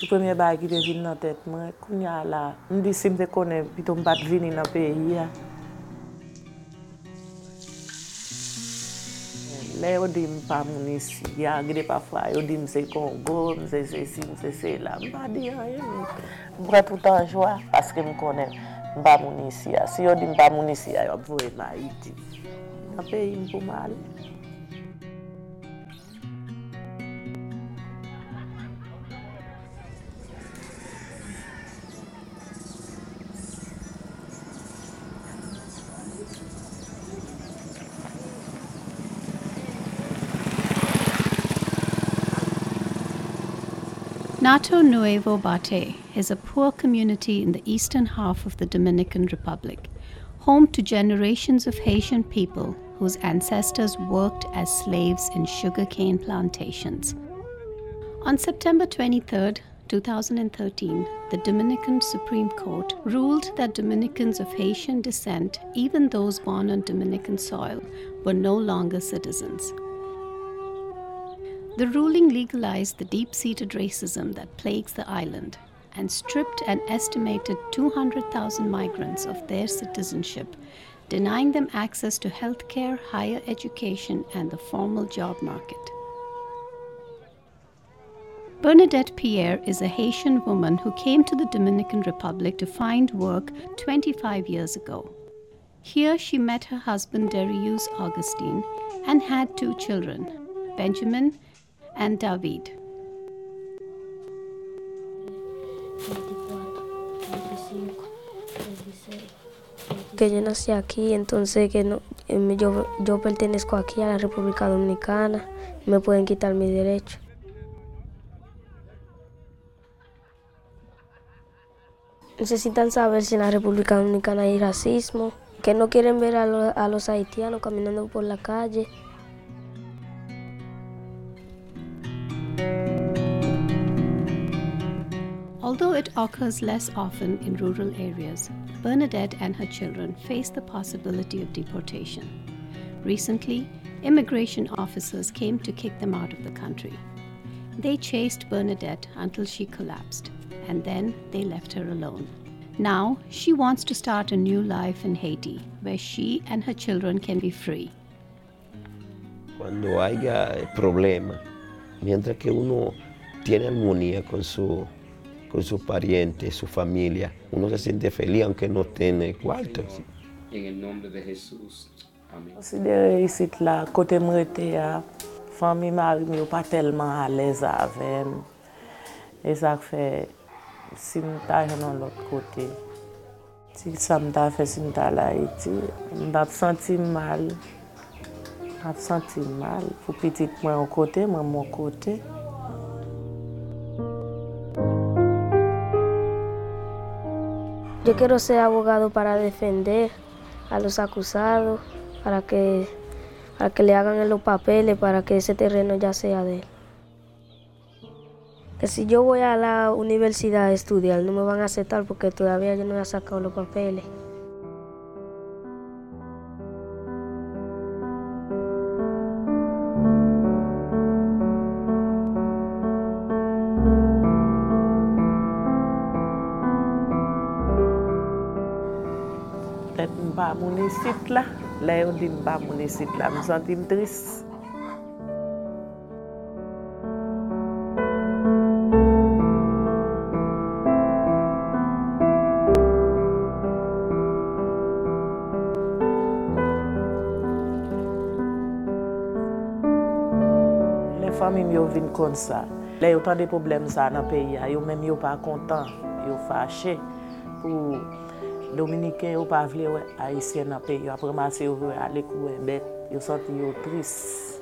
Le premier bagage qui vient dans la tête, c'est là, je me dis si je connais, puis je ne vais pas venir dans le pays. Là, je dis que je ne suis pas ici. Je dis que c'est Congo, c'est ceci, c'est cela. Je ne dis rien. Je prends tout en joie parce que je connais que je ne suis pas ici. Si je dis que je ne suis pas ici, je vais voir ma Haïti. Dans le pays, je ne peux pas aller. Nato Nuevo Bate is a poor community in the eastern half of the Dominican Republic, home to generations of Haitian people whose ancestors worked as slaves in sugarcane plantations. On September 23, 2013, the Dominican Supreme Court ruled that Dominicans of Haitian descent, even those born on Dominican soil, were no longer citizens. The ruling legalized the deep-seated racism that plagues the island and stripped an estimated 200,000 migrants of their citizenship, denying them access to healthcare, higher education, and the formal job market. Bernadette Pierre is a Haitian woman who came to the Dominican Republic to find work 25 years ago. Here she met her husband Darius Augustine and had two children, Benjamin and David. Que yo nací aquí, entonces que no, yo pertenezco aquí a la República Dominicana, me pueden quitar mis derechos. Necesitan saber si en la República Dominicana hay racismo, que no quieren ver a los haitianos caminando por la calle. Although it occurs less often in rural areas, Bernadette and her children face the possibility of deportation. Recently, immigration officers came to kick them out of the country. They chased Bernadette until she collapsed, and then they left her alone. Now, she wants to start a new life in Haiti, where she and her children can be free. Cuando haya problema, mientras que uno tiene armonía con sus parientes, su familia, uno se siente feliz aunque no tiene cuarto. En el nombre de Jesús, amén. Considéré ici là, côté moi était là, famille mari mais pas tellement à l'aise avec. Et ça fait si m'ta dans l'autre côté. Si ça m'ta fait si m'ta là Haïti, m'ta sentir mal. M'ta sentir mal pour petit moi au côté, moi mon côté. Yo quiero ser abogado para defender a los acusados, para que le hagan los papeles, para que ese terreno ya sea de él. Que si yo voy a la universidad a estudiar, no me van a aceptar porque todavía yo no he sacado los papeles. Pas mon site là, là on dit pas mon site là, me senti triste. Les familles yo viennent comme ça. Là autant de problèmes ça dans pays, yo même yo pas content, yo fâché pour Dominicains ou pas vle Haïtiens dans pays après ma c'est aller courir bête, yo senti yo triste.